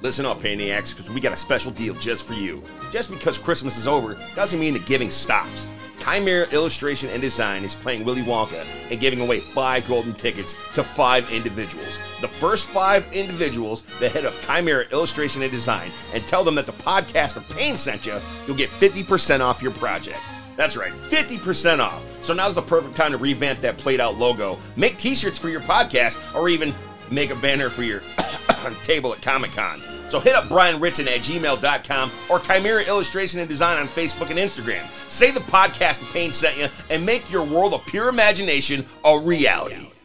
Listen up, Payniacs, because we got a special deal just for you. Just because Christmas is over doesn't mean the giving stops. Chimera Illustration and Design is playing Willy Wonka and giving away 5 golden tickets to 5 individuals. The first 5 individuals that hit up Chimera Illustration and Design and tell them that the podcast of Pain sent you, you'll get 50% off your project. That's right, 50% off. So now's the perfect time to revamp that played-out logo, make t-shirts for your podcast, or even make a banner for your table at Comic-Con. So hit up Brian Ritson at gmail.com or Chimera Illustration and Design on Facebook and Instagram. Say the podcast Pain sent you and make your world of pure imagination a reality.